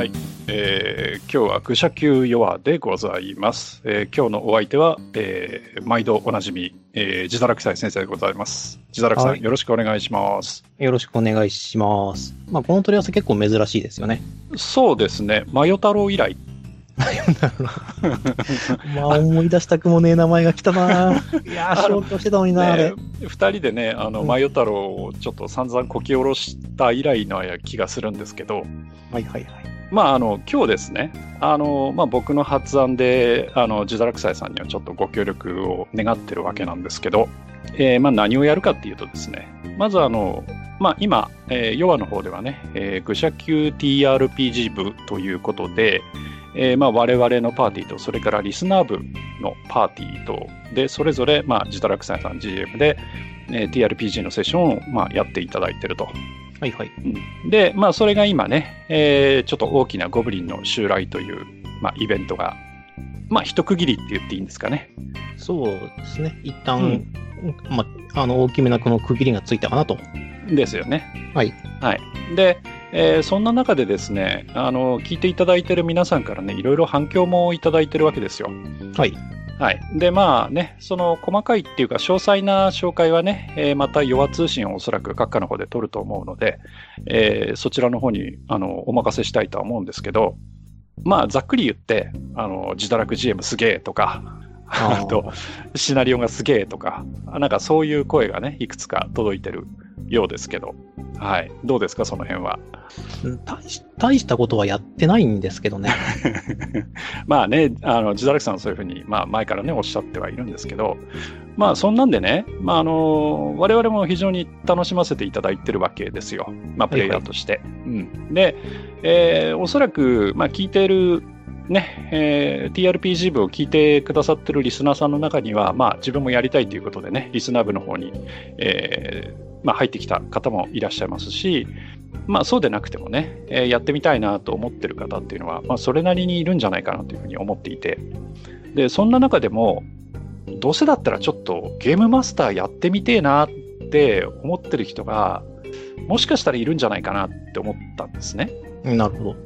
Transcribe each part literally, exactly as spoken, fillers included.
はい、えー、今日は愚者級ヨアでございます、えー、今日のお相手は、えー、毎度おなじみ、えー、自堕落斎先生でございます。自堕落さん、はい、よろしくお願いします。よろしくお願いします、まあ、この取り合わせ結構珍しいですよね。そうですね、マヨ太郎以来まあ思い出したくもねえ名前が来たな。いやー、消去してたのにな、あれ。ふたりでね、あの、うん、マヨ太郎をちょっと散々こき下ろした以来の気がするんですけど、はいはいはい。まあ、あの、今日ですね、あの、まあ、僕の発案で、あの、自堕落斎さんにはちょっとご協力を願ってるわけなんですけど、えーまあ、何をやるかっていうとですね、まずあの、まあ、今、えー、ヨアの方ではね、えー、愚者級 ティーアールピージー 部ということで、えーまあ、我々のパーティーとそれからリスナー部のパーティーとでそれぞれ、まあ、自堕落斎さん ジーエム で、えー、ティーアールピージー のセッションを、まあ、やっていただいてると。はいはい。で、まあ、それが今ね、えー、ちょっと大きなゴブリンの襲来という、まあ、イベントが、まあ、一区切りって言っていいんですかね。そうですね、一旦、うんまあ、あの大きめなこの区切りがついたかなと。ですよね。はい、はい、でえー、そんな中でですね、あの聞いていただいている皆さんからね、いろいろ反響もいただいてるわけですよ。はい、はい、でまあね、その細かいっていうか詳細な紹介はね、えー、またヨア通信をおそらく各家の方で取ると思うので、えー、そちらの方にあのお任せしたいとは思うんですけど、まあざっくり言ってあの自堕落 ジーエム すげえとかあとシナリオがすげえとか、なんかそういう声がねいくつか届いてるようですけど、はい、どうですかその辺は。大し、大したことはやってないんですけどね。まあね、あの自堕落さんはそういうふうに、まあ、前からねおっしゃってはいるんですけど、まあそんなんでね、まあ、あの我々も非常に楽しませていただいてるわけですよ、まあ、プレイヤーとして、はいはいうん、で、えー、おそらく、まあ、聞いているねえー、ティーアールピージー 部を聞いてくださってるリスナーさんの中には、まあ、自分もやりたいということでねリスナー部の方に、えーまあ、入ってきた方もいらっしゃいますし、まあ、そうでなくてもね、えー、やってみたいなと思ってる方っていうのは、まあ、それなりにいるんじゃないかなというふうに思っていて、でそんな中でもどうせだったらちょっとゲームマスターやってみてえなって思ってる人がもしかしたらいるんじゃないかなって思ったんですね。なるほど。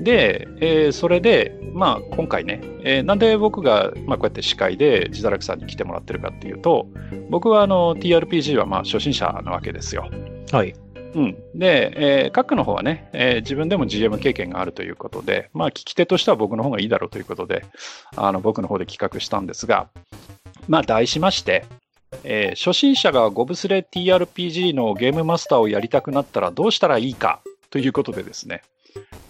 で、えー、それで、まあ、今回ね、えー、なんで僕が、まあ、こうやって司会で自堕落さんに来てもらってるかっていうと、僕はあの ティーアールピージー はまあ初心者なわけですよ。はい。うん、で、えー、各の方はね、えー、自分でも ジーエム 経験があるということで、まあ、聞き手としては僕の方がいいだろうということで、あの僕の方で企画したんですが、まあ、題しまして、えー、初心者がゴブスレ ティーアールピージー のゲームマスターをやりたくなったらどうしたらいいかということでですね、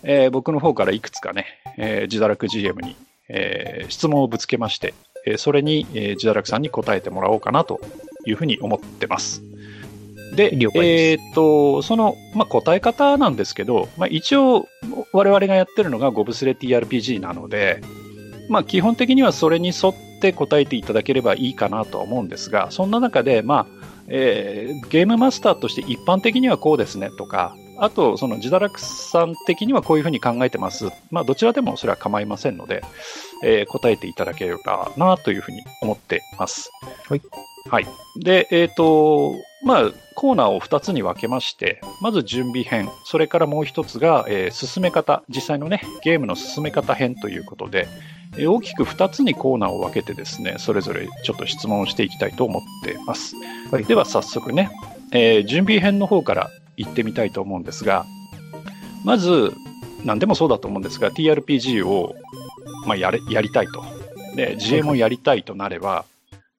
えー、僕の方からいくつかね、えー、自堕落 ジーエム に、えー、質問をぶつけまして、えー、それに、えー、自堕落さんに答えてもらおうかなというふうに思ってます。で、了解です。えーと、その、まあ、答え方なんですけど、まあ、一応我々がやってるのがゴブスレ ティーアールピージー なので、まあ、基本的にはそれに沿って答えていただければいいかなとは思うんですが、そんな中で、まあえー、ゲームマスターとして一般的にはこうですねとか、あとその自堕落さん的にはこういうふうに考えてます、まあ、どちらでもそれは構いませんので、えー、答えていただければなというふうに思ってます。はい、はい、で、えーとまあ、コーナーをふたつに分けまして、まず準備編、それからもうひとつが、えー、進め方、実際のねゲームの進め方編ということで、えー、大きくふたつにコーナーを分けてですね、それぞれちょっと質問をしていきたいと思っています、はい、では早速ね、えー、準備編の方から行ってみたいと思うんですが、まず何でもそうだと思うんですが ティーアールピージー を、まあ、やれ、やりたいと、で ジーエム をやりたいとなれば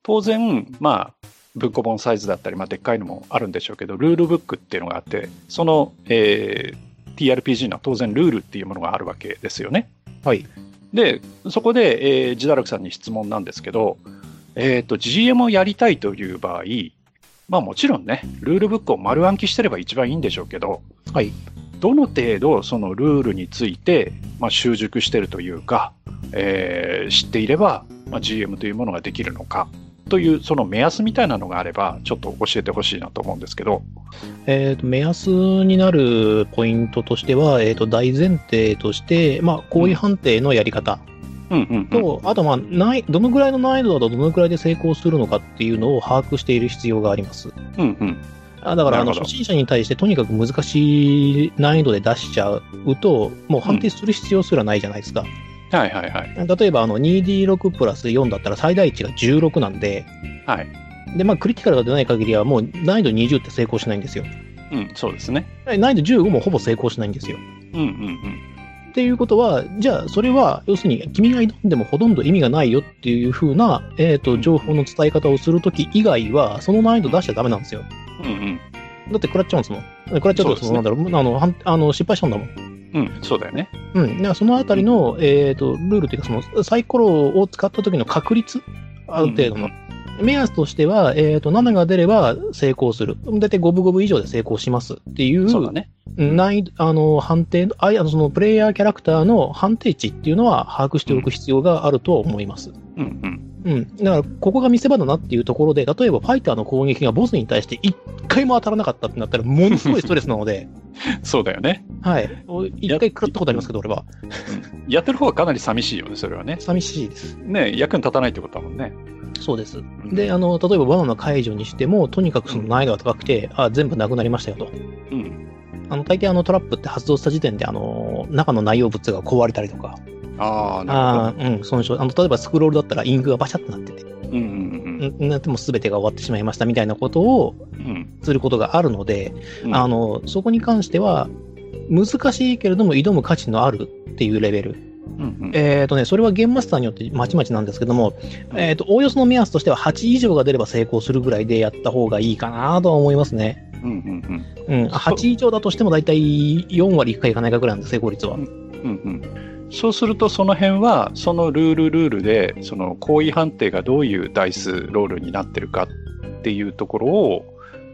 当然、まあ、文庫本サイズだったり、まあ、でっかいのもあるんでしょうけど、ルールブックっていうのがあって、その、えー、ティーアールピージー には当然ルールっていうものがあるわけですよね。はい、でそこで、えー、自堕落さんに質問なんですけど、えーと、ジーエム をやりたいという場合、まあ、もちろんねルールブックを丸暗記してれば一番いいんでしょうけど、はい、どの程度そのルールについて、まあ、習熟してるというか、えー、知っていれば、まあ、ジーエム というものができるのかという、その目安みたいなのがあればちょっと教えてほしいなと思うんですけど、えーと、目安になるポイントとしては、えーと、大前提として、まあ、行為判定のやり方、うんうんうんうん、とあと、まあ、ないどのぐらいの難易度だとどのぐらいで成功するのかっていうのを把握している必要があります。うんうん、あだからあの初心者に対してとにかく難しい難易度で出しちゃうともう判定する必要すらないじゃないですか、うんはいはいはい、例えばあの にディーろく プラスよんだったら最大値がじゅうろくなんで、はいでまあ、クリティカルが出ない限りはもう難易度にじゅうって成功しないんですよ、うん、そうですね難易度じゅうごもほぼ成功しないんですよ、うんうんうん、っていうことはじゃあそれは要するに君が挑んでもほとんど意味がないよっていう風な、えー、と情報の伝え方をするとき以外はその難易度出しちゃダメなんですよ、うんうん、だって食らっちゃうんですもん食らっちゃうとそのなんだろう、そうですね、あの、あの失敗しちゃうんだもん、うん、そうだよね、うん、だからそのあたりの、えー、とルールというかそのサイコロを使った時の確率ある程度の、うんうん目安としては、えーと、ななが出れば成功する。だいたいごぶごぶ以上で成功しますっていう、そうだね。ない、あの、判定、ああのそのプレイヤーキャラクターの判定値っていうのは把握しておく必要があるとは思います。うんうん。うん。だから、ここが見せ場だなっていうところで、例えばファイターの攻撃がボスに対して一回も当たらなかったってなったら、ものすごいストレスなので。そうだよね。はい。一回食らったことありますけど、俺は。やってる方はかなり寂しいよね、それはね。寂しいです。ね役に立たないってことだもんね。そうです。で、あの、例えば罠の解除にしても、とにかくその難易度が高くて、あ、全部なくなりましたよと。うん。あの、大体あのトラップって発動した時点で、あの、中の内容物が壊れたりとか。ああ、なるほど。あうん、損傷。あの、例えばスクロールだったらインクがバシャってなってて。うんうんうん。なっても全てが終わってしまいましたみたいなことを、することがあるので、うん、あの、そこに関しては、難しいけれども挑む価値のあるっていうレベル。うんうん、えーとね、それはゲームマスターによってまちまちなんですけども、えーと、おおよその目安としてははち以上が出れば成功するぐらいでやった方がいいかなとは思いますね。うんうんうんうん、はち以上だとしても大体よん割いくかいかないかぐらいなんで成功率は、うんうんうん、そうするとその辺はそのルールルールでその行為判定がどういうダイスロールになってるかっていうところを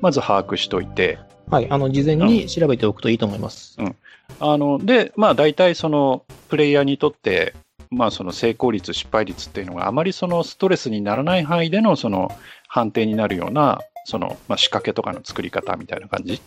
まず把握しといて、はい、あの事前に調べておくといいと思います、うんうんあのでまあ、大体そのプレイヤーにとって、まあ、その成功率失敗率っていうのがあまりそのストレスにならない範囲で の, その判定になるようなその、まあ、仕掛けとかの作り方みたいな感じ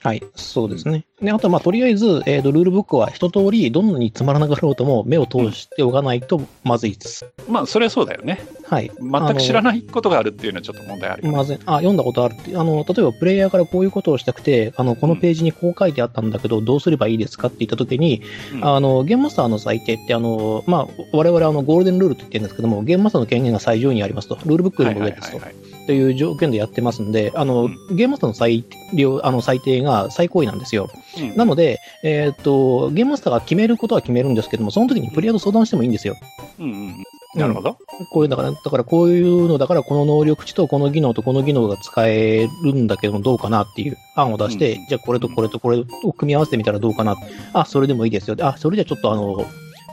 はいそうですね、うん、であとはまあとりあえず、えー、ルールブックは一通りどんなにつまらながろうとも目を通しておかないとまずいです、うん、まあそれはそうだよね、はい、全く知らないことがあるっていうのはちょっと問題あるまずいあ読んだことあるってあの例えばプレイヤーからこういうことをしたくてあのこのページにこう書いてあったんだけど、うん、どうすればいいですかって言った時に、うん、あのゲームマスターの裁定ってあの、まあ、我々あのゴールデンルールって言ってるんですけどもゲームマスターの権限が最上位にありますとルールブックよりも上ですと、はいはいはいはいという条件でやってますんで、あの、うん、ゲームマスターの裁量、あの、裁定が最高位なんですよ。うん、なので、えー、っと、ゲームマスターが決めることは決めるんですけども、その時にプレイヤーと相談してもいいんですよ。うんうん。なるほど。うん、こういう、だから、だからこういうのだから、この能力値とこの技能とこの技能が使えるんだけども、どうかなっていう案を出して、うん、じゃあこれとこれとこれを組み合わせてみたらどうかな。あ、それでもいいですよ。あ、それじゃちょっとあの、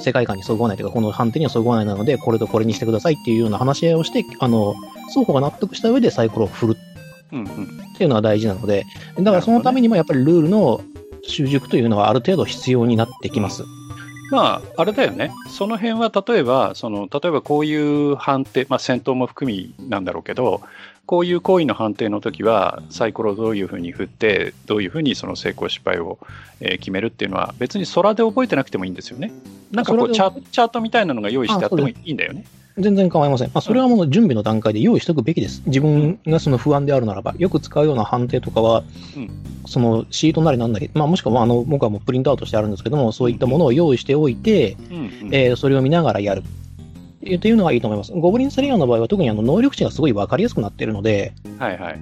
世界観にそぐわないというか、この判定にはそぐわないなので、これとこれにしてくださいっていうような話し合いをして、あの、双方が納得した上でサイコロを振るっていうのは大事なので、だからそのためにもやっぱりルールの習熟というのはある程度必要になってきます。まあ、あれだよね。その辺は例えば、その、例えばこういう判定、まあ戦闘も含みなんだろうけど、こういう行為の判定の時はサイコロをどういうふうに振ってどういうふうにその成功失敗を決めるっていうのは別に空で覚えてなくてもいいんですよね。なんかこうチ ャ, チャートみたいなのが用意してあってもいいんだよね。全然構いません。まあ、それはもう準備の段階で用意しておくべきです。自分がその不安であるならば、よく使うような判定とかは、そのシートなりなんなり、まあ、もしくはあの僕はもうプリントアウトしてあるんですけども、そういったものを用意しておいて、えー、それを見ながらやる。というのがいいと思います。ゴブリンスレイヤーの場合は特にあの能力値がすごい分かりやすくなっているので、はいはい、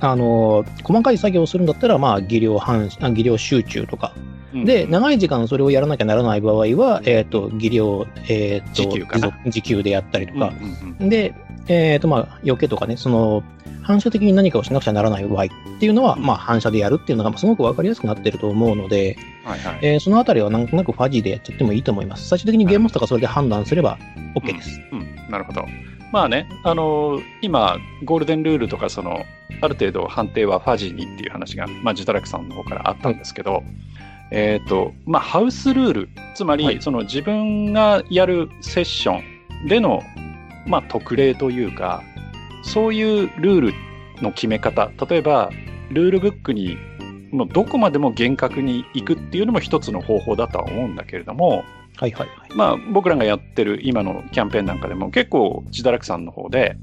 あの細かい作業をするんだったら、まあ、技量半、技量集中とか、うん、で長い時間それをやらなきゃならない場合は、えー、と技量、えー、と時給かな、時給でやったりとか、うんうんうん、で、えーとまあ、避けとかねその反射的に何かをしなくちゃならない場合っていうのは、うんまあ、反射でやるっていうのがすごく分かりやすくなってると思うので、はいはいえー、そのあたりはなんとなくファジーでやっちゃってもいいと思います。最終的にゲームマスターがそれで判断すれば OK です、うんうん、なるほど。まあね、あのー、今ゴールデンルールとかそのある程度判定はファジーにっていう話が、まあ、ジュタラクさんの方からあったんですけど、うんえーとまあ、ハウスルールつまり、はい、その自分がやるセッションでの、まあ、特例というかそういうルールの決め方例えばルールブックにもうどこまでも厳格にいくっていうのも一つの方法だとは思うんだけれども、はいはいはいまあ、僕らがやってる今のキャンペーンなんかでも結構ジダラクさんの方で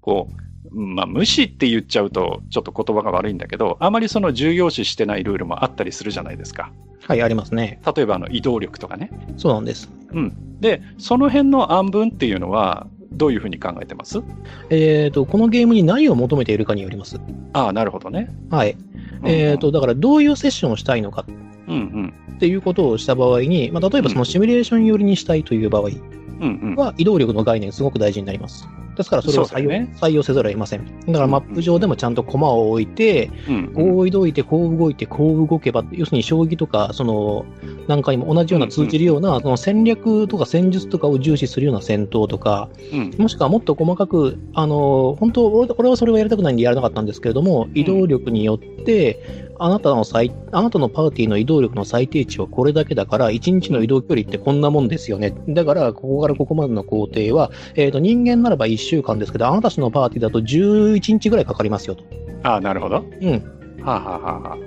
こうまあ、無視って言っちゃうとちょっと言葉が悪いんだけど、あまりその重要視してないルールもあったりするじゃないですか。はい、ありますね。例えばあの移動力とかね。そうなんです、うん、でその辺の暗分っていうのはどういうふうに考えてます？えーと、このゲームに何を求めているかによります。ああ、なるほどね。はい、うんうん、えーと、だからどういうセッションをしたいのかっていうことをした場合に、まあ、例えばそのシミュレーション寄りにしたいという場合、うんうん、は移動力の概念すごく大事になります。ですからそれを採用、ね、採用せざるを得ません。だからマップ上でもちゃんと駒を置いて、うんうん、こう動いてこう動いてこう動けば、要するに将棋とかその何回も同じような通じるような、うんうん、その戦略とか戦術とかを重視するような戦闘とか、うん、もしくはもっと細かくあの本当俺はそれはやりたくないんでやらなかったんですけれども、移動力によってあなたの最、あなたのパーティーの移動力の最低値はこれだけだから、いちにちの移動距離ってこんなもんですよね。だから、ここからここまでの工程は、えっと、人間ならばいっしゅうかんですけど、あなたたちのパーティーだとじゅういちにちぐらいかかりますよと。ああ、なるほど。うん。はあ、はあはあ、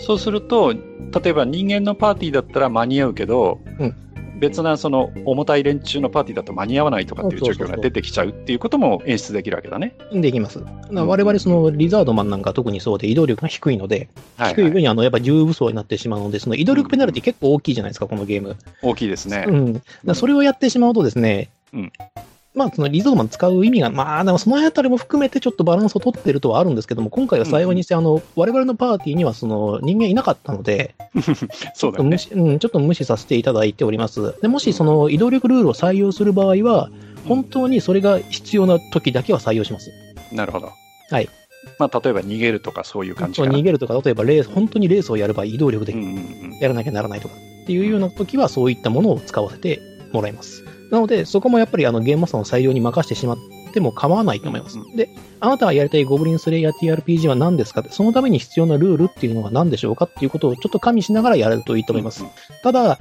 そうすると、例えば人間のパーティーだったら間に合うけど、うん、別なその重たい連中のパーティーだと間に合わないとかっていう状況が出てきちゃうっていうことも演出できるわけだね。できます。我々そのリザードマンなんか特にそうで、移動力が低いので、はいはい、低い上にあのやっぱ重武装になってしまうので、その移動力ペナルティ結構大きいじゃないですか、このゲーム。大きいですね。うん、だそれをやってしまうとですね、うん、まあそのリザードマン使う意味が、まあでもその辺あたりも含めてちょっとバランスを取ってるとはあるんですけども、今回は幸いにして、うん、あの我々のパーティーにはその人間いなかったのでそうだね、ちょっと無視、うん、ちょっと無視させていただいております。でもしその移動力ルールを採用する場合は、本当にそれが必要な時だけは採用します。なるほど。はい。まあ、例えば逃げるとかそういう感じかな。逃げるとか、例えばレース、本当にレースをやる場合、移動力でやらなきゃならないとかっていうような時はそういったものを使わせてもらいます。なのでそこもやっぱりあのゲームマスターの採用に任せてしまっても構わないと思います。で、あなたがやりたいゴブリンスレイヤー ティーアールピージー は何ですかって、そのために必要なルールっていうのは何でしょうかっていうことをちょっと加味しながらやれるといいと思います。ただ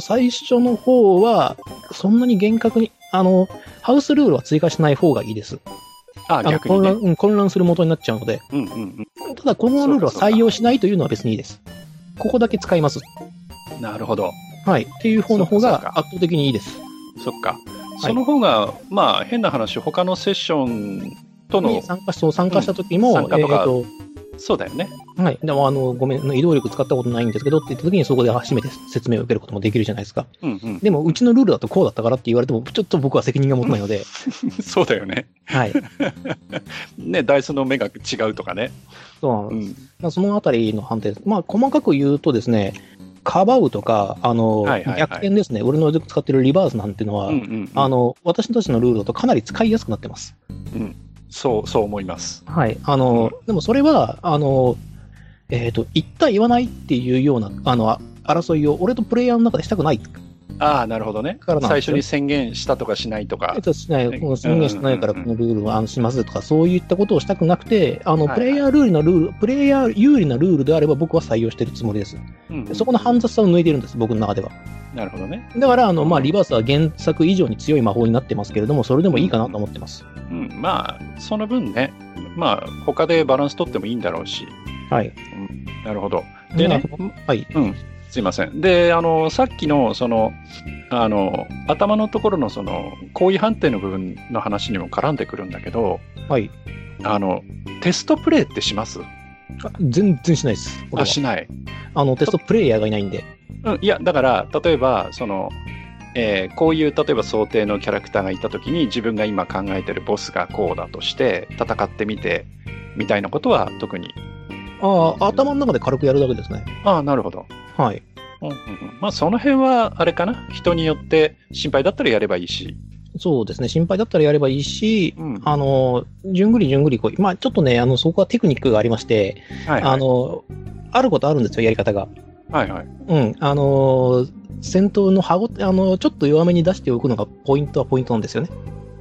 最初の方はそんなに厳格にあのハウスルールは追加しない方がいいです。ああ、逆にね、あの混乱、混乱する元になっちゃうので、うんうんうん、ただこのルールは採用しないというのは別にいいです。ここだけ使います。なるほど。はい、っていう方の方が圧倒的にいいです。そっか、その方が、はい、まあ変な話、他のセッションとの参加し参加した時も、うん、参加とか、えーとそうだよね。はい、でもあのごめん、移動力使ったことないんですけどって言った時にそこで初めて説明を受けることもできるじゃないですか、うんうん、でもうちのルールだとこうだったからって言われてもちょっと僕は責任が持たないのでそうだよね。はいね、ダイスの目が違うとかね。そうなんです、うん、まあ、そのあたりの判定、まあ、細かく言うとですね、かばうとか、あの、はいはいはい、逆転ですね。俺の使ってるリバースなんてのは、うんうんうん、あの私たちのルールだとかなり使いやすくなってます。うん、そうそう思います。はい。あの、うん、でもそれはあのえっ、ー、と言った言わないっていうようなあの争いを俺とプレイヤーの中でしたくない。ああ、なるほどね。から最初に宣言したとかしないとか、しない、宣言してないからこのルールは安心しますとか、そういったことをしたくなくて、あの、はいはい、プレイヤールールのルール、プレイヤー有利なルールであれば僕は採用してるつもりです。うん、でそこの煩雑さを抜いてるんです、僕の中では。なるほどね。だからあの、まあ、リバースは原作以上に強い魔法になってますけれども、それでもいいかなと思ってます。うん、うん、まあその分ね、まあ他でバランス取ってもいいんだろうし。はい。うん、なるほど。でね、はい。うん。すいません。で、あのさっきのそのあの頭のところのその行為判定の部分の話にも絡んでくるんだけど、はい。あのテストプレイってします？全然しないです。あ、しない。あのテストプレイヤーがいないんで。うん、いやだから例えばその、えー、こういう例えば想定のキャラクターがいたときに自分が今考えてるボスがこうだとして戦ってみてみたいなことは特に。ああ、頭の中で軽くやるだけですね。ああ、なるほど。はい。うんうんうん、まあ、その辺は、あれかな、人によって心配だったらやればいいし。そうですね、心配だったらやればいいし、うん、あの、じゅんぐりじゅんぐりこい。まあ、ちょっとね、あのそこはテクニックがありまして、はいはい、あの、あることあるんですよ、やり方が。はいはい。うん、あの、戦闘の歯ごて、あの、ちょっと弱めに出しておくのがポイントはポイントなんですよね。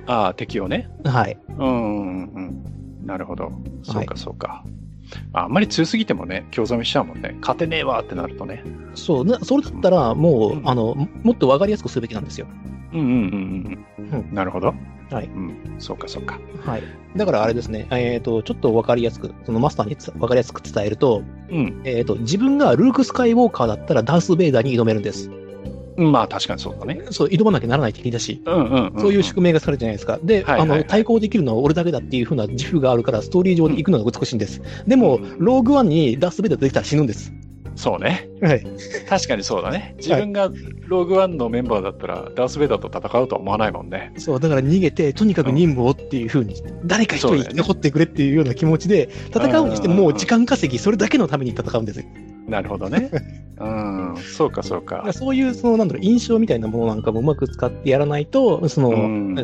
ああ、敵をね。はい。うんうんうん。なるほど。そうか、そうか。はい、あんまり強すぎてもね、興ざめしちゃうもんね。勝てねえわってなるとね。そうな、それだったらもう、うん、あのもっと分かりやすくすべきなんですよ。うんうんうんうん。うん、なるほど。はい。うん、そうかそうか。はい。だからあれですね。えっ、ー、とちょっと分かりやすく、そのマスターに分かりやすく伝えると、うん、えっ、ー、と自分がルーク・スカイウォーカーだったらダース・ベイダーに挑めるんです。まあ確かにそうだね。そう、挑まなきゃならない敵だし、うんうんうんうん、そういう宿命がされるじゃないですか。で、はいはいはい、あの対抗できるのは俺だけだっていう風な自負があるから、ストーリー上に行くのが美しいんです。うん、でも、ローグワンにダースベイダー出てきたら死ぬんです。そうね。はい。確かにそうだね。自分がローグワンのメンバーだったら、ダースベイダーと戦うとは思わないもんね。そう、だから逃げて、とにかく任務をっていう風に、誰か一人残ってくれっていうような気持ちで、戦うにしても時間稼ぎ、それだけのために戦うんですよ。なるほどね。うん、そうかそうか。そういうそのなんだろう、印象みたいなものなんかもうまく使ってやらないと、その、うん、な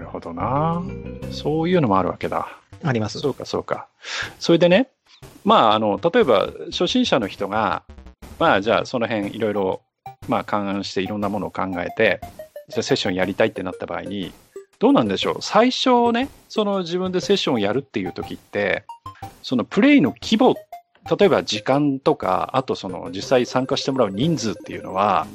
るほどな。そういうのもあるわけだ。あります。そうかそうか。それでね、まああの例えば初心者の人が、まあじゃあその辺いろいろまあ勘案していろんなものを考えて、じゃあセッションやりたいってなった場合に、どうなんでしょう。最初ね、その自分でセッションをやるっていう時って、そのプレイの規模って例えば時間とか、あとその実際参加してもらう人数っていうのは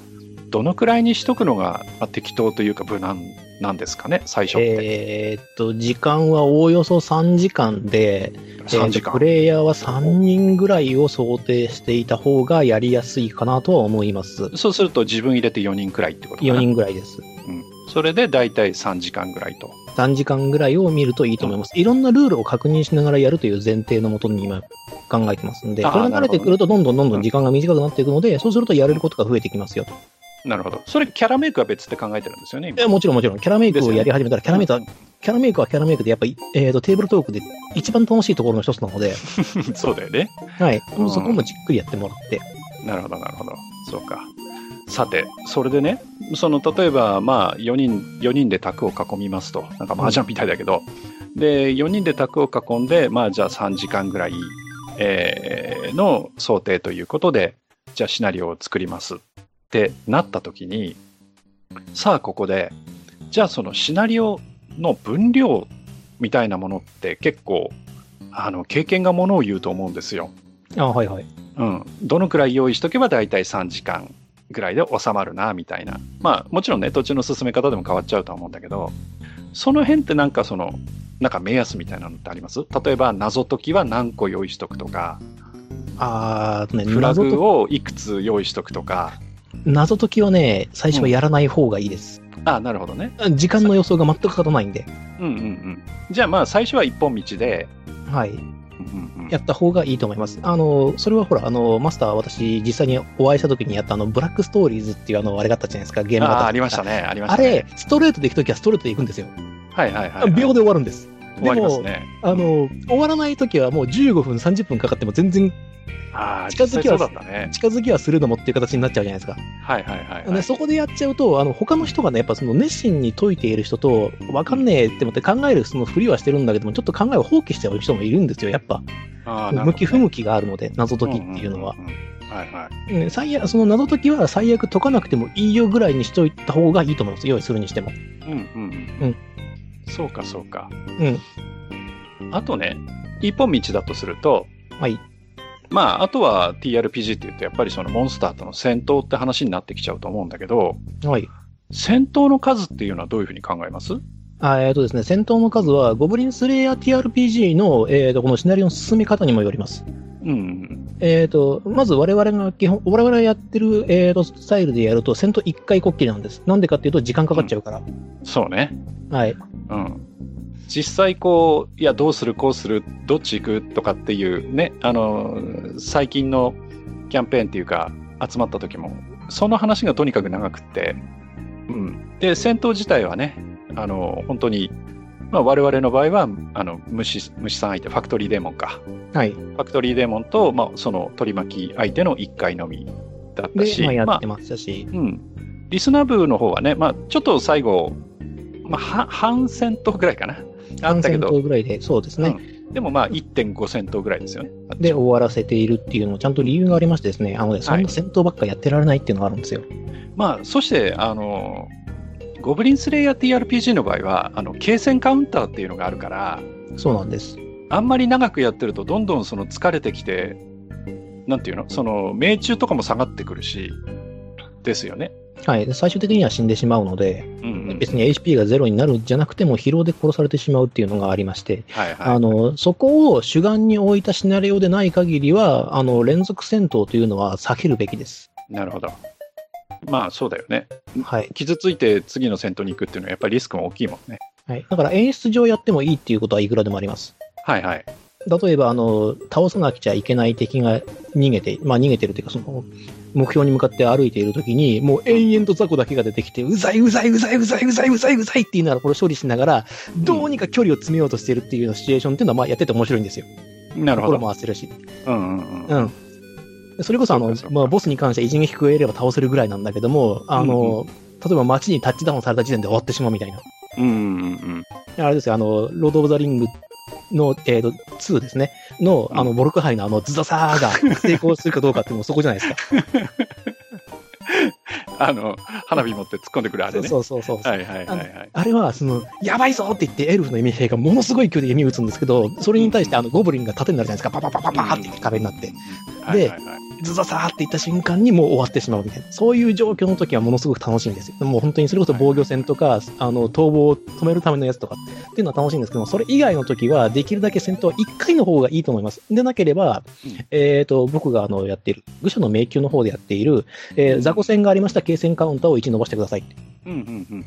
どのくらいにしとくのが適当というか無難なんですかね、最初って。えー、っと時間はおおよそさんじかんで、さんじかん、えー、プレイヤーはさんにんぐらいを想定していた方がやりやすいかなとは思います。そうすると自分入れてよにんくらいってことかな。よにんぐらいです。うん、それでだいたいさんじかんぐらいと。さんじかんぐらいを見るといいと思います。いろんなルールを確認しながらやるという前提のもとに今考えてますんで、これが慣れてくるとどんどんどんどん時間が短くなっていくので、うん、そうするとやれることが増えてきますよと。なるほど。それキャラメイクは別って考えてるんですよね。もちろんもちろんキャラメイクをやり始めたら、ね、キャラメイクは、うん、キャラメイクはキャラメイクでやっぱり、えーと、テーブルトークで一番楽しいところの一つなのでそうだよね。はい、うん、そこもじっくりやってもらって。なるほどなるほど、そうか。さて、それでね、その例えば、まあ、よにん、よにんで卓を囲みますと、なんか麻雀みたいだけど、うん、でよにんで卓を囲んで、まあ、じゃあさんじかんぐらい、えー、の想定ということで、じゃあシナリオを作りますってなった時に、さあここでじゃあそのシナリオの分量みたいなものって結構あの経験がものを言うと思うんですよ。あ、はいはい、うん、どのくらい用意しとけばだいたいさんじかんぐらいで収まるなみたいな、まあもちろんね途中の進め方でも変わっちゃうとは思うんだけど、その辺ってなんかそのなんか目安みたいなのってあります？例えば謎解きは何個用意しとくとか、あー、ね、フラグをいくつ用意しとくとか。謎解きはね、最初はやらない方がいいです、うん、あ、なるほどね。時間の予想が全く立たないんで、うんうんうん、じゃあまあ最初は一本道で、はい、やった方がいいと思います。あのそれはほら、あのマスター、私実際にお会いした時にやったあのブラックストーリーズっていうあのあれがあったじゃないですか、ゲームがあった。あ、ありましたね、ありましたね。あれストレートで行く時はストレートで行くんですよ。はいはいはい、はい、秒で終わるんです。でも終わりますね。あの終わらない時はもうじゅうごふんさんじゅっぷんかかっても全然近づきは、ね、近づきはするのもっていう形になっちゃうじゃないですか。はいはいはい、はい、でそこでやっちゃうと、あの他の人がねやっぱその熱心に解いている人と、分かんねえって思って考えるそのふりはしてるんだけども、ちょっと考えを放棄しちゃう人もいるんですよ、やっぱ。あ、ね、向き不向きがあるので謎解きっていうのは、最悪その謎解きは最悪解かなくてもいいよぐらいにしといた方がいいと思います、用意するにしても。うんうんうん、そうかそうか、うん、あとね、一本道だとすると、はい、まあ、あとは ティーアールピージー って言うとやっぱりそのモンスターとの戦闘って話になってきちゃうと思うんだけど、はい、戦闘の数っていうのはどういうふうに考えます？あ、えーとですね、戦闘の数はゴブリンスレイヤー ティーアールピージー の、えーとこのシナリオの進め方にもよります。うん、えーとまず我々が基本我々がやってる、えーとスタイルでやると戦闘いっかいこっきりなんです。なんでかっていうと時間かかっちゃうから。うん、そうね。はい。うん。実際こう、いやどうするこうするどっち行くとかっていうね、あの最近のキャンペーンっていうか集まった時もその話がとにかく長くって、うん、で戦闘自体はね、あの本当に、まあ、我々の場合はあの虫、虫さん相手ファクトリーデーモンか、はい、ファクトリーデーモンと、まあ、その取り巻き相手のいっかいのみだったし、で、まあ、やってましたし、まあ、うん、リスナー部の方はね、まあ、ちょっと最後、まあ、半戦闘ぐらいかなあったけど、さん戦闘ぐらいで、そうですね、うん、でもまあ いってんご 戦闘ぐらいですよね。で終わらせているっていうのもちゃんと理由がありましてですね、あのね、そんな戦闘ばっかやってられないっていうのがあるんですよ、はい。まあ、そしてあのゴブリンスレイヤー ティーアールピージー の場合はあの継戦カウンターっていうのがあるから、そうなんです。あんまり長くやってるとどんどんその疲れてきて、なんていうの、その命中とかも下がってくるしですよね。はい、最終的には死んでしまうので、うんうん、別に エイチピー がゼロになるんじゃなくても疲労で殺されてしまうっていうのがありまして、はいはいはい、あのそこを主眼に置いたシナリオでない限りはあの連続戦闘というのは避けるべきです。なるほど。まあそうだよね、はい、傷ついて次の戦闘に行くっていうのはやっぱりリスクも大きいもんね、はい、だから演出上やってもいいっていうことはいくらでもあります。はいはい。例えばあの倒さなきゃいけない敵が逃げて、まあ、逃げてるというかその目標に向かって歩いているときにもう延々と雑魚だけが出てきてうざいうざいうざいうざいうざいうざいうざいって言いながらこれを処理しながらどうにか距離を詰めようとしているっていうようなシチュエーションっていうのはまあやってて面白いんですよ。なるほど。心も焦るし、うんうんうん、うん、それこそあの、まあ、ボスに関しては一撃加えれば倒せるぐらいなんだけどもあの、うんうん、例えば街にタッチダウンされた時点で終わってしまうみたいな、うんうんうん、あれですよあのロード・オブ・ザ・リングの、えーと、ツーですね。の、あの、ボルクハイのあの、ズザサーが成功するかどうかってもうそこじゃないですか。あの、花火持って突っ込んでくるあれね。そうそうそうそう。はいはいはいはい。あれは、その、やばいぞって言って、エルフの弓兵がものすごい勢いで弓打つんですけど、それに対して、あの、ゴブリンが盾になるじゃないですか。パパパパパーって壁になって。で、ズザサーって言った瞬間にもう終わってしまうみたいな。そういう状況の時はものすごく楽しいんですよ。もう本当にそれこそ防御戦とか、あの、逃亡を止めるためのやつとかっていうのは楽しいんですけども、それ以外の時は、できるだけ戦闘はいっかいの方がいいと思います。でなければ、えっと、僕があの、やっている、愚者の迷宮の方でやっている、えー、雑魚戦がありました継戦カウンターをいち伸ばしてくださいって、うんうんうん、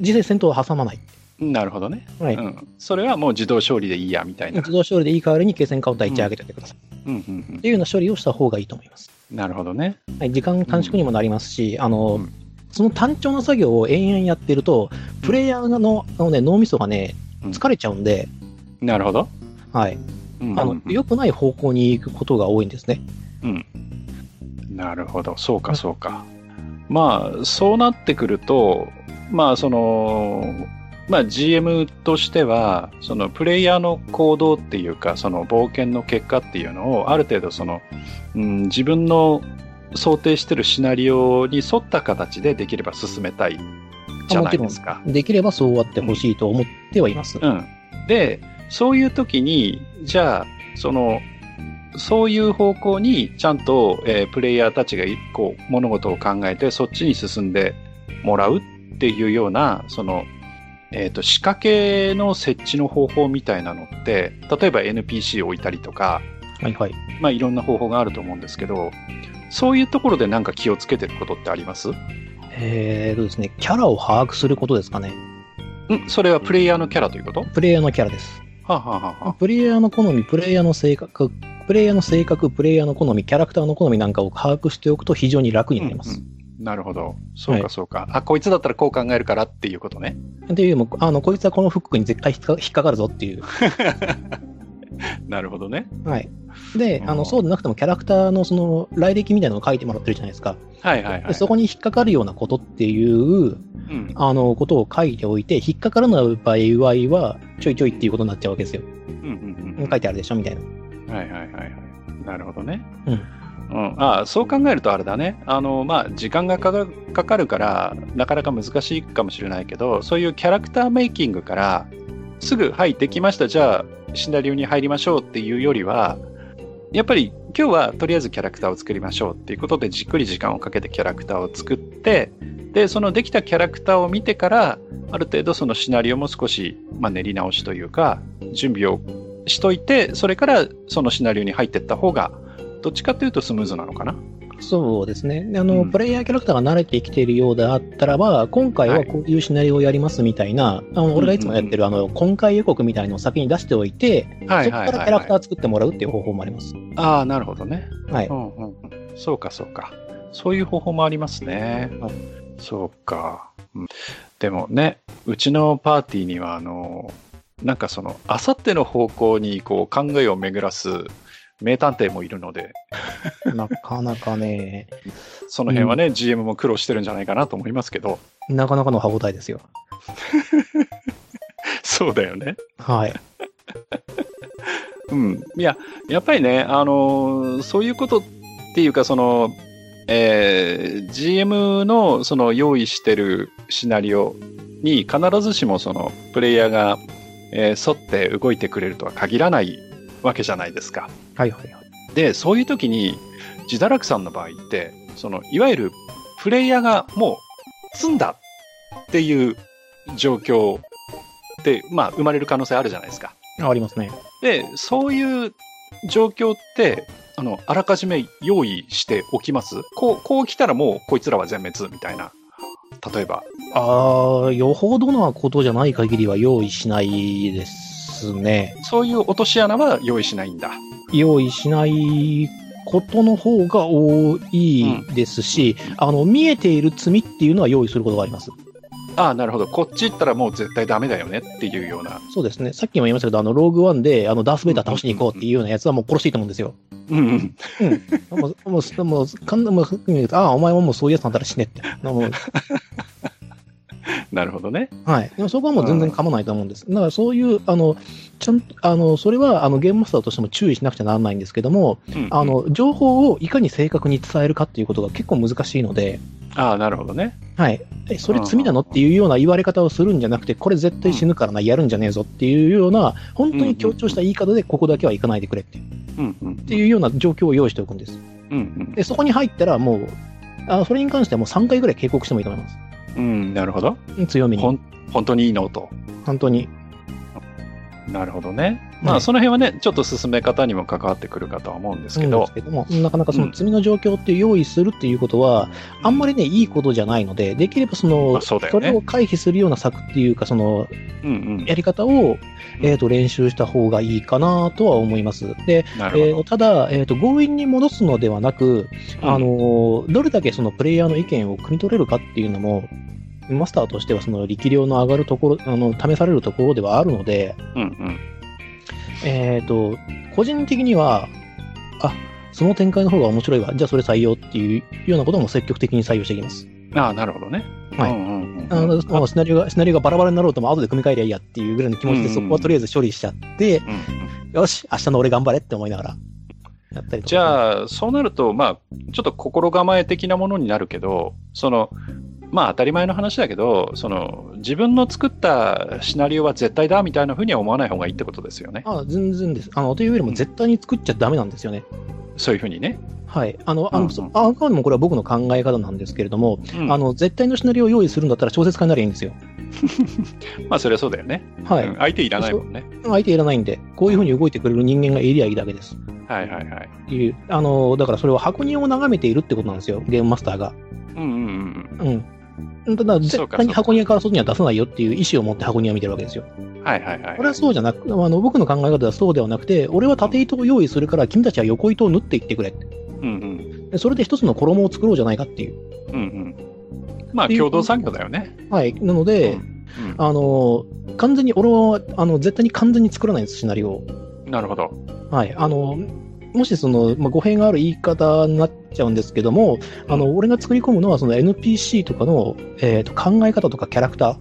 実際戦闘は挟まない。なるほどね、はい、うん、それはもう自動勝利でいいやみたいな、自動勝利でいい代わりに継戦カウンターいっち上げておいてください、うんうんうんうん、っていうような処理をした方がいいと思います。なるほどね、はい、時間短縮にもなりますし、うん、あの、うん、その単調な作業を延々やってるとプレイヤーの、あのね、脳みそがね疲れちゃうんで、うん、なるほど、はい、うん、あの良くない方向に行くことが多いんですね、うん、なるほど、そうかそうか、まあ、そうなってくると、まあそのまあ、ジーエム としてはそのプレイヤーの行動っていうかその冒険の結果っていうのをある程度その、うん、自分の想定してるシナリオに沿った形でできれば進めたいじゃないですか。できればそうあってほしいと思ってはいます、うん、でそういう時にじゃあそのそういう方向にちゃんと、えー、プレイヤーたちがこう物事を考えてそっちに進んでもらうっていうようなその、えーと、仕掛けの設置の方法みたいなのって例えば エヌピーシー を置いたりとか、はいはい、まあ、いろんな方法があると思うんですけどそういうところでなんか気をつけてることってあります？えーとですね、キャラを把握することですかね。ん、それはプレイヤーのキャラということ？プレイヤーのキャラです、はあはあはあ、プレイヤーの好み、プレイヤーの性格プレイヤーの性格、プレイヤーの好み、キャラクターの好みなんかを把握しておくと非常に楽になります。うんうん、なるほど。そうかそうか、はい。あ、こいつだったらこう考えるからっていうことね。っていうよりも、あの、こいつはこのフックに絶対引っか、引っかかるぞっていう。なるほどね。はい。で、あの、そうでなくてもキャラクターのその来歴みたいなのを書いてもらってるじゃないですか。はいはいはい。で、そこに引っかかるようなことっていう、うん、あの、ことを書いておいて、引っかからない場合は、ちょいちょいっていうことになっちゃうわけですよ。うんうんうん。書いてあるでしょみたいな。はいはいはいはい、なるほどね、うんうん、ああそう考えるとあれだね、あの、まあ、時間がかかる、かかるからなかなか難しいかもしれないけどそういうキャラクターメイキングからすぐはいできましたじゃあシナリオに入りましょうっていうよりはやっぱり今日はとりあえずキャラクターを作りましょうっていうことでじっくり時間をかけてキャラクターを作ってでそのできたキャラクターを見てからある程度そのシナリオも少し、まあ、練り直しというか準備をしといてそれからそのシナリオに入っていった方がどっちかというとスムーズなのかな。そうですね、あの、うん、プレイヤーキャラクターが慣れてきているようであったらば今回はこういうシナリオをやりますみたいな、はい、あの俺がいつもやってる、うんうんうん、あの今回予告みたいなのを先に出しておいて、はいはいはいはい、そこからキャラクター作ってもらうっていう方法もあります。ああなるほどね、はい、うんうん、そうかそうかそういう方法もありますね、はい、そうか、うん、でもねうちのパーティーにはあのなんかそのあさっての方向にこう考えを巡らす名探偵もいるのでなかなかねその辺はね、うん、ジーエム も苦労してるんじゃないかなと思いますけどなかなかの歯応えですよそうだよね、はいうん、いや、やっぱりね、あのー、そういうことっていうかその、えー、ジーエム の、その用意してるシナリオに必ずしもそのプレイヤーがえー、沿って動いてくれるとは限らないわけじゃないですか。はいはいはい。で、そういう時に自堕落さんの場合ってそのいわゆるプレイヤーがもう詰んだっていう状況で、まあ、生まれる可能性あるじゃないですか。ありますね。でそういう状況ってあのあらかじめ用意しておきます。こうこう来たらもうこいつらは全滅みたいな。例えばああ、よほどなことじゃない限りは用意しないですね。そういう落とし穴は用意しないんだ。用意しないことの方が多いですし、うん、あの見えている罪っていうのは用意することがあります。ああ、なるほど。こっち行ったらもう絶対ダメだよねっていうような。そうですね。さっきも言いましたけど、あのローグワンであのダース・ベイダー倒しに行こうっていうようなやつはもう殺していいと思うんですよ。うんうん。もうもうもうかんもうああお前はもうそういうやつなんだら死ねって。なるほどね。はい。でもそこはもう全然噛まないと思うんです。だからそういうあのちゃんあのそれはあのゲームマスターとしても注意しなくちゃならないんですけども、うんうん、あの情報をいかに正確に伝えるかっていうことが結構難しいので。ああ、なるほどね。はい。え、それ罪なのっていうような言われ方をするんじゃなくて、これ絶対死ぬからな、やるんじゃねえぞっていうような、本当に強調した言い方で、ここだけは行かないでくれっていう、うんうん、っていうような状況を用意しておくんです。うんうん、でそこに入ったら、もうあ、それに関してはもうさんかいぐらい警告してもいいと思います。うん、なるほど。強みに。ほん、本当にいいのと。本当に。なるほどね。まあ、その辺はね、ちょっと進め方にも関わってくるかとは思うんですけど、うん、もなかなかその罪の状況って用意するっていうことは、うん、あんまりねいいことじゃないので、できればその、まあ そ, ね、それを回避するような策っていうかその、うんうん、やり方を、えー、と練習した方がいいかなとは思います。で、えー、ただ、えー、と強引に戻すのではなく、うん、あのどれだけそのプレイヤーの意見を汲み取れるかっていうのも。マスターとしてはその力量の上がるところ、あの試されるところではあるので、うんうん、えっと個人的にはあその展開の方が面白いわ、じゃあそれ採用っていうようなことも積極的に採用していきます。ああ、なるほどね。はい。あのシナリオがシナリオがバラバラになろうとも後で組み替えりゃいいやっていうぐらいの気持ちでそこはとりあえず処理しちゃって、うんうん、よし明日の俺頑張れって思いながら。やったりとかね。じゃあそうなるとまあちょっと心構え的なものになるけどその。まあ当たり前の話だけどその自分の作ったシナリオは絶対だみたいなふうには思わない方がいいってことですよね。ああ全然です。あのというよりも絶対に作っちゃダメなんですよね、うん、そういうふうにね。はい、あの、あの、うんうん、あくまでもこれは僕の考え方なんですけれども、うん、あの絶対のシナリオを用意するんだったら小説家になりゃいいんですよ。まあそれはそうだよね、はい、うん、相手いらないもんね。相手いらないんでこういうふうに動いてくれる人間がいりゃいいだけです。はいはいはい。いうあのだからそれは箱庭を眺めているってことなんですよ、ゲームマスターが。うんうんうんうん。ただ絶対に箱庭から外には出さないよっていう意思を持って箱庭を見てるわけですよ。はいはいはい。これはそうじゃなく、あの僕の考え方ではそうではなくて、俺は縦糸を用意するから君たちは横糸を縫っていってくれって。うんうん。それで一つの衣を作ろうじゃないかっていう。うんうん。まあ共同産業だよね。はい。なので、うんうん、あの完全に俺はあの絶対に完全に作らないんですシナリオを。なるほど。はい。あの。もしその、まあ、語弊がある言い方になっちゃうんですけども、あの、俺が作り込むのはその エヌピーシー とかの、えー、と考え方とかキャラクタ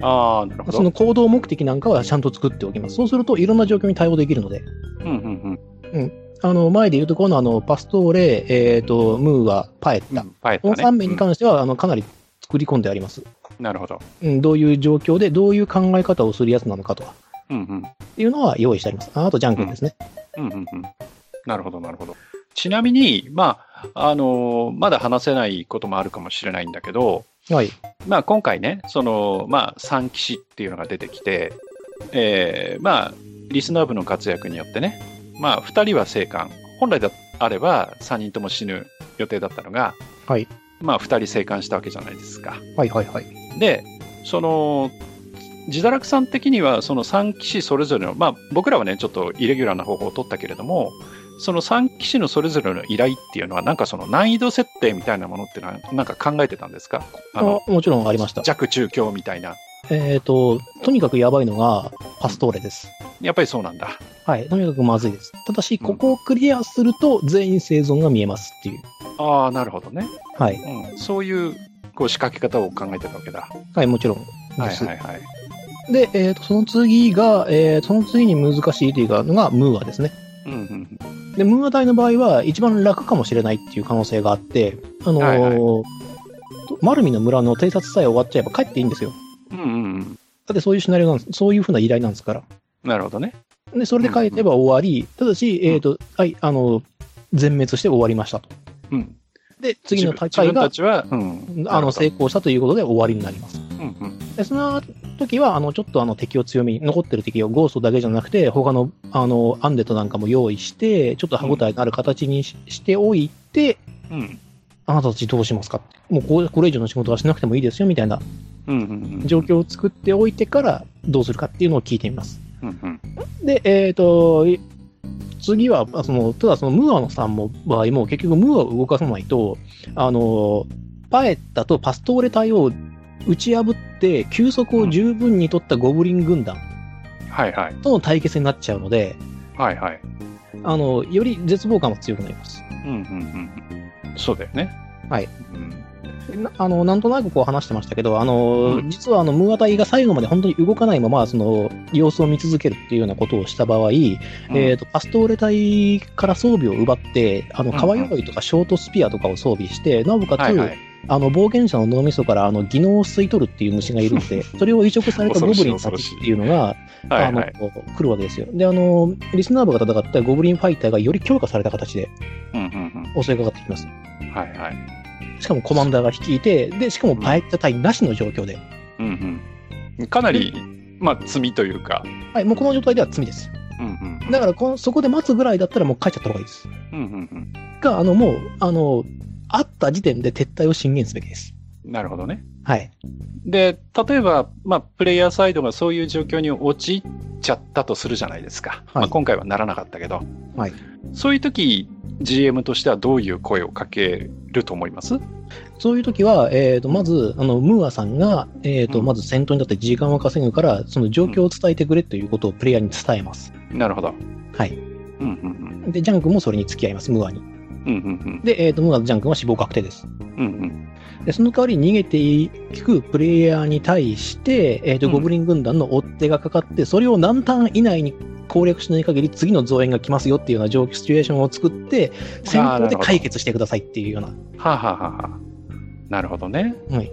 ー。ああ、なるほど。その行動目的なんかはちゃんと作っておきます。そうするといろんな状況に対応できるので。うんうんうん。うん。あの、前で言うところのあの、パストーレ、えっ、ー、と、ムーはパエッタ。うん、パエッタね。このさん名に関しては、うん、あの、かなり作り込んであります。なるほど。うん、どういう状況で、どういう考え方をするやつなのかとか。うんうん。っていうのは用意してあります。あと、ジャン君ですね。うん、うんうんうん。なるほどなるほど。ちなみに、まああのー、まだ話せないこともあるかもしれないんだけど、はい、まあ、今回ねその、まあ、さん騎士っていうのが出てきて、えーまあ、リスナー部の活躍によってね、まあ、ふたりは生還、本来であればさんにんとも死ぬ予定だったのが、はい、まあ、ふたり生還したわけじゃないですか。はいはいはい。でその自堕落さん的にはそのさん騎士それぞれの、まあ、僕らはねちょっとイレギュラーな方法を取ったけれども、そのさん騎士のそれぞれの依頼っていうのはなんかその難易度設定みたいなものってのはなんか考えてたんですか？あの、あ、もちろんありました。弱中強みたいな。えっと、とにかくやばいのがパストーレです。やっぱりそうなんだ。はい、とにかくまずいです。ただしここをクリアすると全員生存が見えますっていう。うん、ああ、なるほどね。はい、うん。そういうこう仕掛け方を考えてたわけだ。はい、もちろんです。はいはいはい。で、えっとその次が、えー、その次に難しいというかのがムーアですね。うんうんうん。でムーア隊の場合は一番楽かもしれないっていう可能性があって、あのーはいはい、マルミの村の偵察さえ終わっちゃえば帰っていいんですよ。うんうんうん、だってそういうシナリオなんです、そういうふうな依頼なんですから。なるほどね。でそれで帰れば終わり、うんうん、ただし、えーと、はい、あの全滅して終わりましたと。うん、で次の大会が自分たちは、うん、あの成功したということで終わりになります。うんうん、でその時はあのちょっとあの敵を強めに残ってる敵をゴーストだけじゃなくて他のあのアンデッドなんかも用意してちょっと歯応えのある形に し,、うん、しておいて、うん、あなたたちどうしますかもうこれ以上の仕事はしなくてもいいですよみたいな状況を作っておいてからどうするかっていうのを聞いてみます、うんうん、でえっ、ー、と次はそのただそのムーアのさんの場合も結局ムーアを動かさないとあのパエッタとパストーレ隊を打ち破って休息を十分に取ったゴブリン軍団との対決になっちゃうので、はいはい、あのより絶望感は強くなります、うんうんうん、そうだよね、はいうん、な, あのなんとなくこう話してましたけどあの、うん、実はあのムーア隊が最後まで本当に動かないままその様子を見続けるっていうようなことをした場合、うんえー、とパストーレ隊から装備を奪ってあの川鎧とかショートスピアとかを装備して、うんうん、なおかつ、はいはいあの冒険者の脳みそからあの技能を吸い取るっていう虫がいるのでそれを移植されたゴブリンたちっていうのがあの来るわけですよであのリスナー部が戦ったゴブリンファイターがより強化された形で襲いかかってきます、うんうんうんはいはい、しかもコマンダーが率いてでしかもパエッタ隊なしの状況で、うんうん、かなり、まあ、罪というか、はい、もうこの状態では罪です、うんうん、だからこそこで待つぐらいだったらもう帰っちゃった方がいいです、うんうんうん、があのもうあのあった時点で撤退を進言すべきです。なるほどね。はい。で、例えば、まあ、プレイヤーサイドがそういう状況に陥っちゃったとするじゃないですか。はいまあ、今回はならなかったけど。はい。そういう時、ジーエム としてはどういう声をかけると思います？そういう時は、えーと、まず、あの、ムーアさんが、えーと、うん、まず先頭に立って時間を稼ぐから、その状況を伝えてくれということをプレイヤーに伝えます。うん、なるほど。はい。うんうんうん。で、ジャン君もそれに付き合います、ムーアに。うんうんうん、で、えーと、ムーアとジャン君は死亡確定です、うんうん、でその代わり逃げていくプレイヤーに対して、えーとうん、ゴブリン軍団の追っ手がかかってそれを何ターン以内に攻略しない限り次の増援が来ますよっていうような状況シチュエーションを作って戦闘で解決してくださいっていうようなははははなるほどね、はい、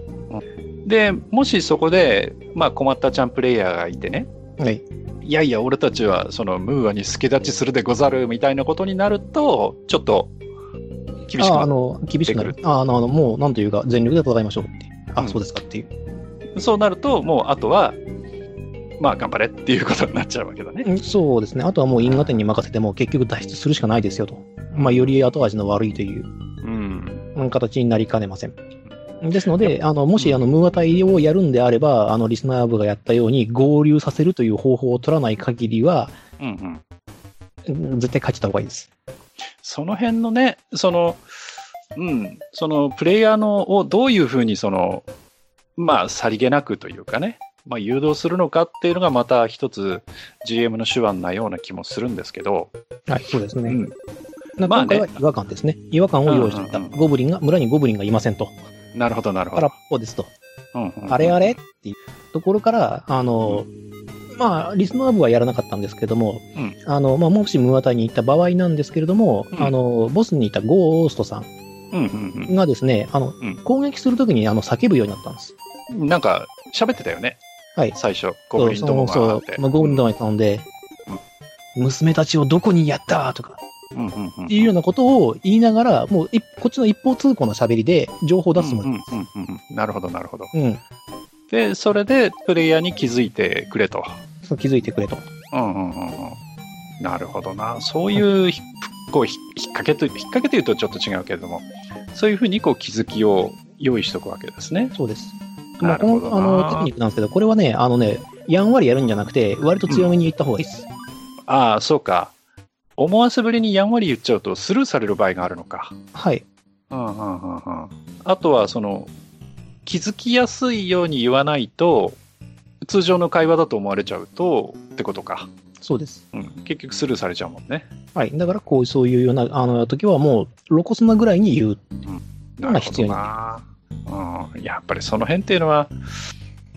でもしそこで、まあ、困ったちゃんプレイヤーがいてね、はい、いやいや俺たちはそのムーアに助立ちするでござるみたいなことになるとちょっと厳しくなる。ああの厳しくなる。ああのもうなんというか全力で戦いましょうって。あ、うん、そうですかっていう。そうなるともうあとはまあ頑張れっていうことになっちゃうわけだね。そうですね。あとはもう因果点に任せても結局脱出するしかないですよと。まあより後味の悪いという、うん、形になりかねません。ですのであのもしあのムーア隊をやるんであればあのリスナー部がやったように合流させるという方法を取らない限りは、うんうん、絶対勝ちた方がいいです。その辺のね、その、うん、そのプレイヤーのをどういうふうにその、まあ、さりげなくというかね、まあ、誘導するのかっていうのがまた一つ ジーエム の手腕なような気もするんですけど。はい、そうですね。うん、なんか今回は違和感ですね。まあね、違和感を用意していた、うんうんうん。ゴブリンが、村にゴブリンがいませんと。なるほど、なるほど。空っぽですと、うんうんうん。あれあれっていうところから、あの、うんまあ、リスナー部はやらなかったんですけども、うんあのまあ、もしムーア隊に行った場合なんですけれども、うん、あのボスにいたゴーストさんがですね、うんうんうん、あの、うん、攻撃するときにあの叫ぶようになったんです。なんか喋ってたよね、はい、最初ゴブリンどもがあってそうそう、まあ、ゴブリンどもに頼んで、うん、娘たちをどこにやったとか、うんうんうんうん、っていうようなことを言いながらもうこっちの一方通行の喋りで情報を出すものです、うんうんうんうん、なるほどなるほど、うんでそれでプレイヤーに気づいてくれとそう気づいてくれと、うんうんうん、なるほどなそういうこう引っ掛けと引っ掛けというとちょっと違うけれどもそういうふうにこう気づきを用意しておくわけですね。そうです、まあ、このあのテクニックなんですけどこれはねあのねやんわりやるんじゃなくて割と強めに言った方がいいです、うん、ああそうか思わせぶりにやんわり言っちゃうとスルーされる場合があるのかはい、うんうんうんうん、あとはその気づきやすいように言わないと通常の会話だと思われちゃうとってことか。そうです、うん、結局スルーされちゃうもんね。はいだからこうそういうようなあの時はもう露骨なぐらいに言うのが必要になる、うん、なるほどな、うん、やっぱりその辺っていうのは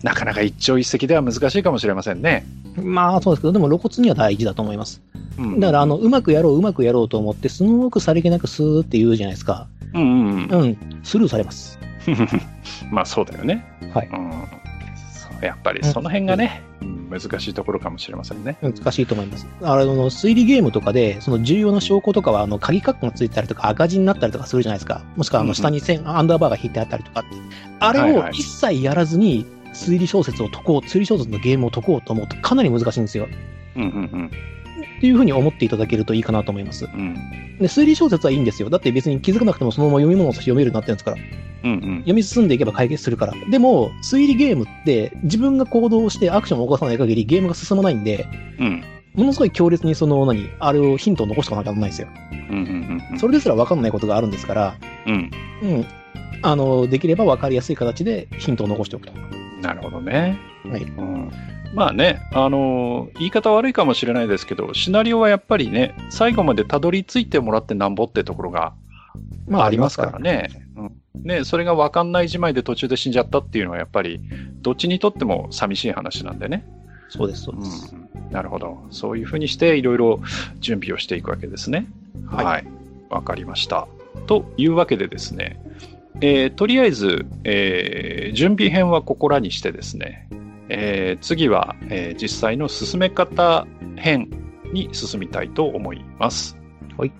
なかなか一朝一夕では難しいかもしれませんね。まあそうですけどでも露骨には大事だと思います、うん、だからあのうまくやろううまくやろうと思ってすごくさりげなくスーって言うじゃないですか、うんうんうんうん、スルーされますまあそうだよね、はいうん、やっぱりその辺がね、うん、難しいところかもしれませんね。難しいと思います。あの推理ゲームとかでその重要な証拠とかはあの鍵カッコがついてたりとか赤字になったりとかするじゃないですか。もしくはあの下に線、うんうん、アンダーバーが引いてあったりとかってあれを一切やらずに推理小説を解こう、推理小説のゲームを解こうと思うとかなり難しいんですよ。うんうんうん。っていう風に思っていただけるといいかなと思います。うん、で推理小説はいいんですよ。だって別に気づかなくてもそのまま読み物を読めるようになってるんですから、うんうん、読み進んでいけば解決するから。でも推理ゲームって自分が行動してアクションを起こさない限りゲームが進まないんで、うん、ものすごい強烈にその何あれをヒントを残しておかなきゃならないんですよ、うんうんうん、それですら分かんないことがあるんですから、うんうん、あのできれば分かりやすい形でヒントを残しておくと。なるほどね、はい、うん、まあね、あのー、言い方悪いかもしれないですけど、シナリオはやっぱりね、最後までたどり着いてもらってなんぼってところがありますからね。まあ、ありますからね。うん。ね、それが分かんないじまいで途中で死んじゃったっていうのはやっぱりどっちにとっても寂しい話なんでね。そうですそうです、うん。なるほど。そういうふうにしていろいろ準備をしていくわけですね。はい。はい、分かりました。というわけでですね、えー、とりあえず、えー、準備編はここらにしてですね。えー、次は、えー、実際の進め方編に進みたいと思います。はい。